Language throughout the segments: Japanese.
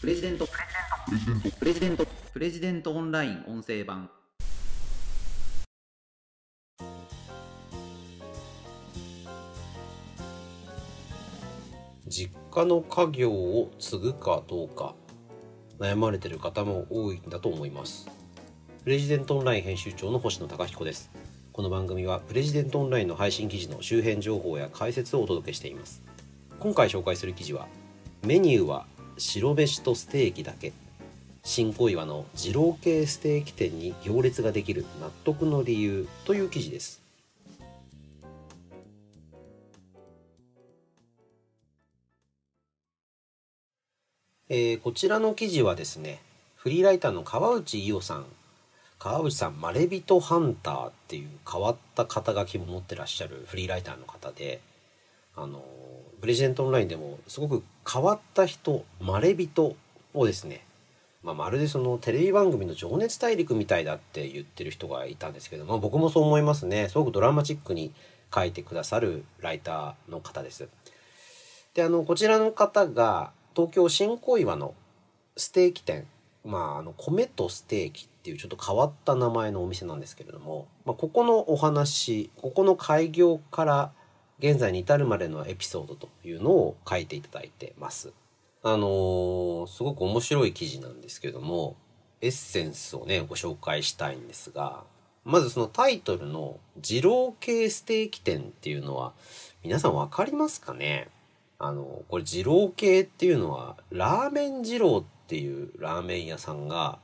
プレジデントオンライン音声版。実家の家業を継ぐかどうか悩まれている方も多いんだと思います。プレジデントオンライン編集長の星野貴彦です。この番組はプレジデントオンラインの配信記事の周辺情報や解説をお届けしています。今回紹介する記事は、メニューは白飯とステーキだけ、新小岩の二郎系ステーキ店に行列ができる納得の理由という記事です。こちらの記事はですね、フリーライターの川内伊代さん、まれびとハンターっていう変わった肩書きも持ってらっしゃるフリーライターの方で、プレジデントオンラインでもすごく変わった人、まれびとをですね、まるでそのテレビ番組の情熱大陸みたいだって言ってる人がいたんですけど、僕もそう思いますね。すごくドラマチックに書いてくださるライターの方です。で、こちらの方が東京新小岩のステーキ店、米とステーキっていうちょっと変わった名前のお店なんですけれども、ここのお話、ここの開業から現在に至るまでのエピソードというのを書いていただいてます。すごく面白い記事なんですけども、エッセンスをね、ご紹介したいんですが、まずそのタイトルの二郎系ステーキ店っていうのは皆さんわかりますかね。これ二郎系っていうのは、ラーメン二郎っていうラーメン屋さんが、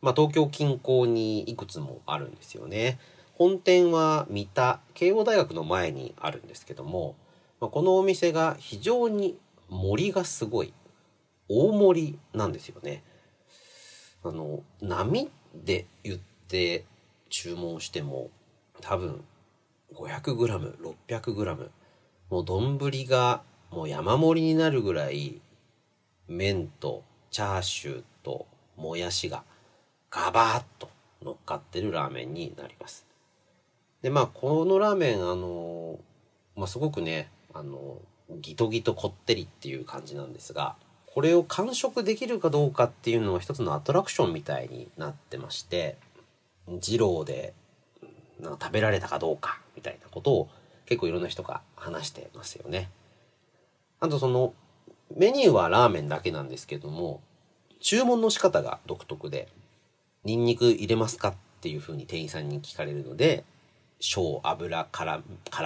東京近郊にいくつもあるんですよね。本店は三田、慶応大学の前にあるんですけども、このお店が非常に盛りがすごい、大盛りなんですよね。波で言って注文しても、多分 500g、600g、もう丼がもう山盛りになるぐらい、麺とチャーシューともやしがガバッと乗っかってるラーメンになります。で、このラーメン、すごくね、ギトギトこってりっていう感じなんですが、これを完食できるかどうかっていうのは一つのアトラクションみたいになってまして、二郎で食べられたかどうかみたいなことを結構いろんな人が話してますよね。あと、そのメニューはラーメンだけなんですけども、注文の仕方が独特で、ニンニク入れますかっていうふうに店員さんに聞かれるので、小油辛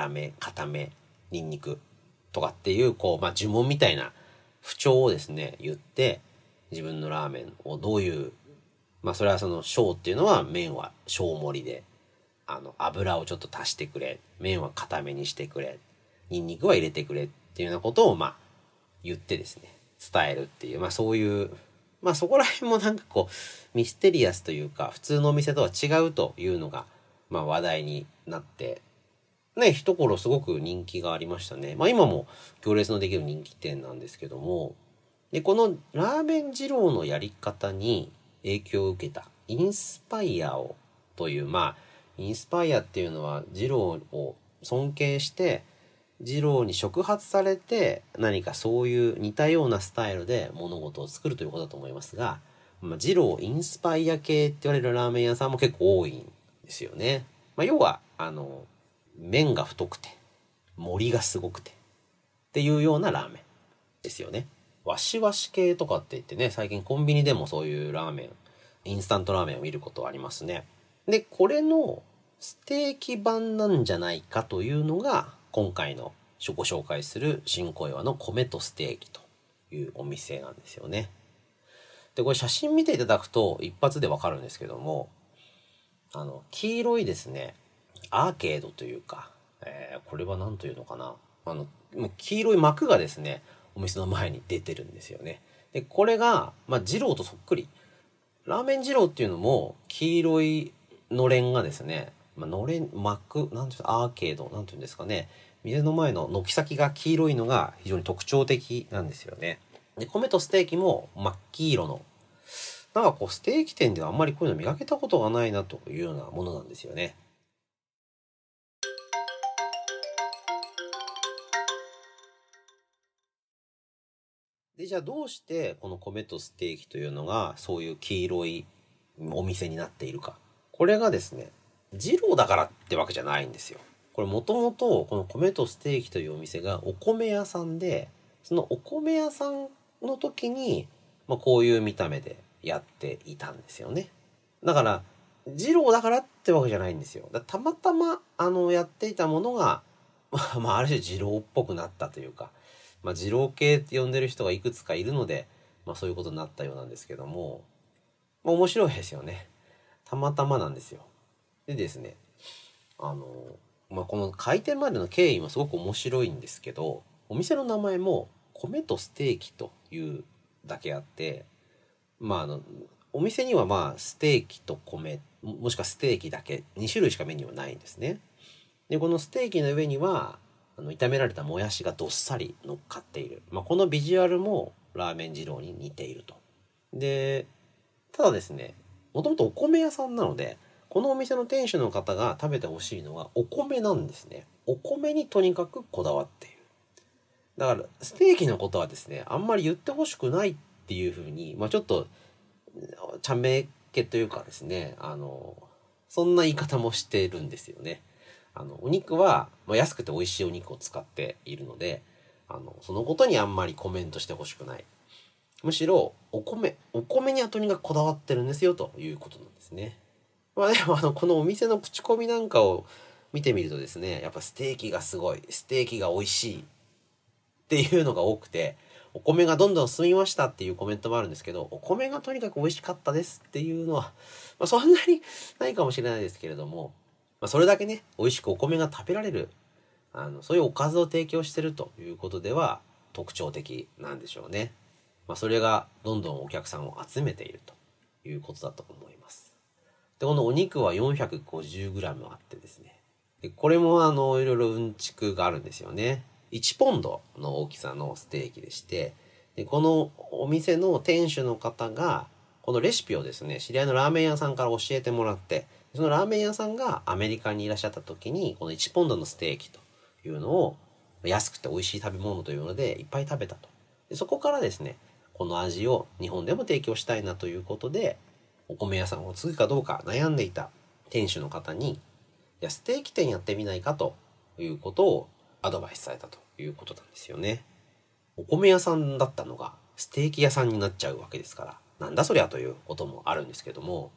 め固めニンニクとかっていう呪文みたいな不調をですね言って、自分のラーメンをどういう、それはその小っていうのは麺は小盛りで、油をちょっと足してくれ、麺は固めにしてくれ、ニンニクは入れてくれっていうようなことを言ってですね伝えるっていう、そういうそこら辺もミステリアスというか、普通のお店とは違うというのが話題になってね、一頃すごく人気がありましたね。今も行列のできる人気店なんですけども、でこのラーメン二郎のやり方に影響を受けたインスパイアをという、インスパイアっていうのは二郎を尊敬して二郎に触発されて、何かそういう似たようなスタイルで物事を作るということだと思いますが、二郎インスパイア系って言われるラーメン屋さんも結構多いんですよね。要は麺が太くて盛りがすごくてっていうようなラーメンですよね。わしわし系とかって言ってね、最近コンビニでもそういうラーメン、インスタントラーメンを見ることありますね。でこれのステーキ版なんじゃないかというのが、今回のご紹介する新小岩の米とステーキというお店なんですよね。でこれ写真見ていただくと一発でわかるんですけども、黄色いですね、アーケードというか、これは何というのかな、黄色い幕がですねお店の前に出てるんですよね。でこれが二郎とそっくり、ラーメン二郎っていうのも黄色いのれんがですね、のれん幕なんていうの、アーケードなんていうんですかね、店の前の軒先が黄色いのが非常に特徴的なんですよね。で米とステーキも真っ黄色の、ステーキ店ではあんまりこういうの見かけたことがないなというようなものなんですよね。で、じゃあどうしてこの米とステーキというのがそういう黄色いお店になっているか。これがですね、二郎だからってわけじゃないんですよ。これもともとこの米とステーキというお店がお米屋さんで、そのお米屋さんの時に、こういう見た目でやっていたんですよね。だから二郎だからってわけじゃないんですよ。たまたまやっていたものが、ある種二郎っぽくなったというか、二郎系って呼んでる人がいくつかいるので、そういうことになったようなんですけども、面白いですよね。たまたまなんですよ。でですね、この開店までの経緯もすごく面白いんですけど、お店の名前も米とステーキというだけあって、お店にはステーキと米、もしくはステーキだけ、2種類しかメニューはないんですね。で、このステーキの上には、炒められたもやしがどっさり乗っかっている。このビジュアルもラーメン二郎に似ていると。で、ただですね、もともとお米屋さんなので、このお店の店主の方が食べてほしいのはお米なんですね。お米にとにかくこだわっている。だからステーキのことはですね、あんまり言ってほしくないっていうふうに、ちょっと茶目っ気というかですね、そんな言い方もしてるんですよね。お肉は、安くて美味しいお肉を使っているので、そのことにあんまりコメントしてほしくない。むしろ、お米にはとにかくこだわってるんですよ、ということなんですね。でも、このお店の口コミなんかを見てみるとですね、やっぱステーキがすごい、ステーキが美味しいっていうのが多くて、お米がどんどん進みましたっていうコメントもあるんですけど、お米がとにかく美味しかったですっていうのは、そんなにないかもしれないですけれども、それだけね、美味しくお米が食べられる、そういうおかずを提供してるということでは特徴的なんでしょうね。それがどんどんお客さんを集めているということだと思います。で、このお肉は 450g あってですね。で、これもいろいろうんちくがあるんですよね。1ポンドの大きさのステーキでして、で、このお店の店主の方が、このレシピをですね、知り合いのラーメン屋さんから教えてもらって、そのラーメン屋さんがアメリカにいらっしゃった時に、この1ポンドのステーキというのを、安くて美味しい食べ物というのでいっぱい食べたと。で、そこからですね、この味を日本でも提供したいなということで、お米屋さんを継ぐかどうか悩んでいた店主の方に、いや、ステーキ店やってみないかということをアドバイスされたということなんですよね。お米屋さんだったのがステーキ屋さんになっちゃうわけですから、なんだそりゃということもあるんですけども、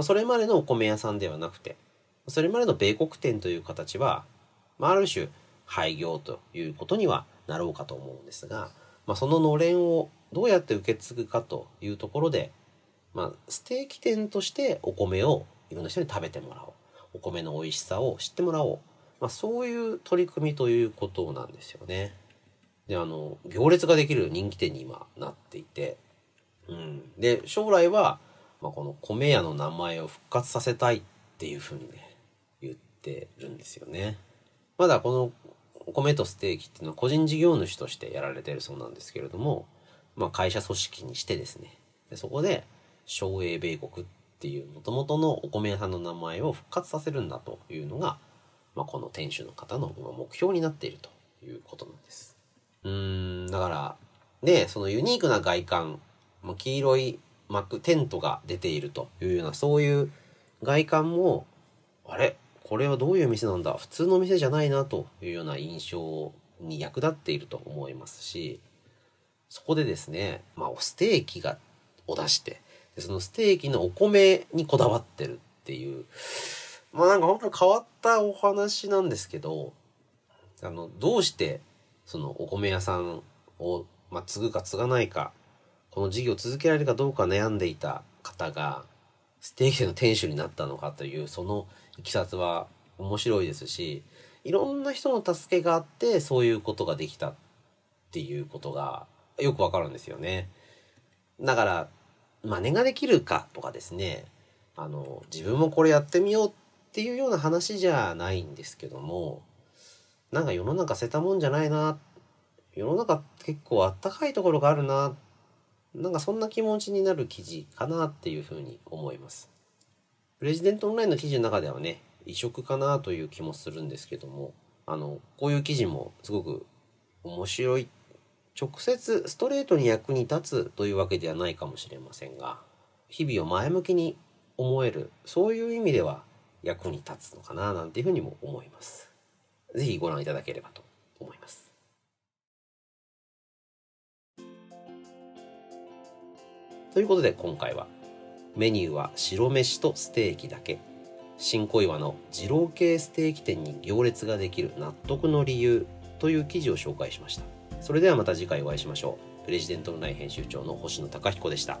それまでのお米屋さんではなくて、それまでの米国店という形は、ある種廃業ということにはなろうかと思うんですが、そののれんをどうやって受け継ぐかというところで、ステーキ店としてお米をいろんな人に食べてもらおう。お米の美味しさを知ってもらおう。そういう取り組みということなんですよね。で、行列ができる人気店に今なっていて、で、将来は、この米屋の名前を復活させたいっていうふうにね、言ってるんですよね。まだこの米とステーキっていうのは個人事業主としてやられてるそうなんですけれども、会社組織にしてですね、で、そこで、商栄米国っていう元々のお米屋さんの名前を復活させるんだというのが、この店主の方の目標になっているということなんです。だから、ね、そのユニークな外観、黄色い幕、テントが出ているというような、そういう外観も、あれ？これはどういう店なんだ？普通の店じゃないなというような印象に役立っていると思いますし、そこでですね、ステーキを出して、そのステーキのお米にこだわってるっていう、なんか本当に変わったお話なんですけど、どうしてそのお米屋さんを、継ぐか継がないか、この事業を続けられるかどうか悩んでいた方が、ステーキ店の店主になったのかという、その経緯は面白いですし、いろんな人の助けがあって、そういうことができたっていうことがよくわかるんですよね。だから、真似ができるかとかですね、自分もこれやってみようっていうような話じゃないんですけども、なんか世の中捨てたもんじゃないな、世の中結構あったかいところがあるな、なんかそんな気持ちになる記事かなっていうふうに思います。プレジデントオンラインの記事の中ではね、異色かなという気もするんですけども、こういう記事もすごく面白い直接ストレートに役に立つというわけではないかもしれませんが、日々を前向きに思える、そういう意味では役に立つのかななんていうふうにも思います。ぜひご覧いただければと思います。ということで今回は、メニューは白飯とステーキだけ。新小岩の二郎系ステーキ店に行列ができる納得の理由という記事を紹介しました。それではまた次回お会いしましょう。プレジデントのない編集長の星野貴彦でした。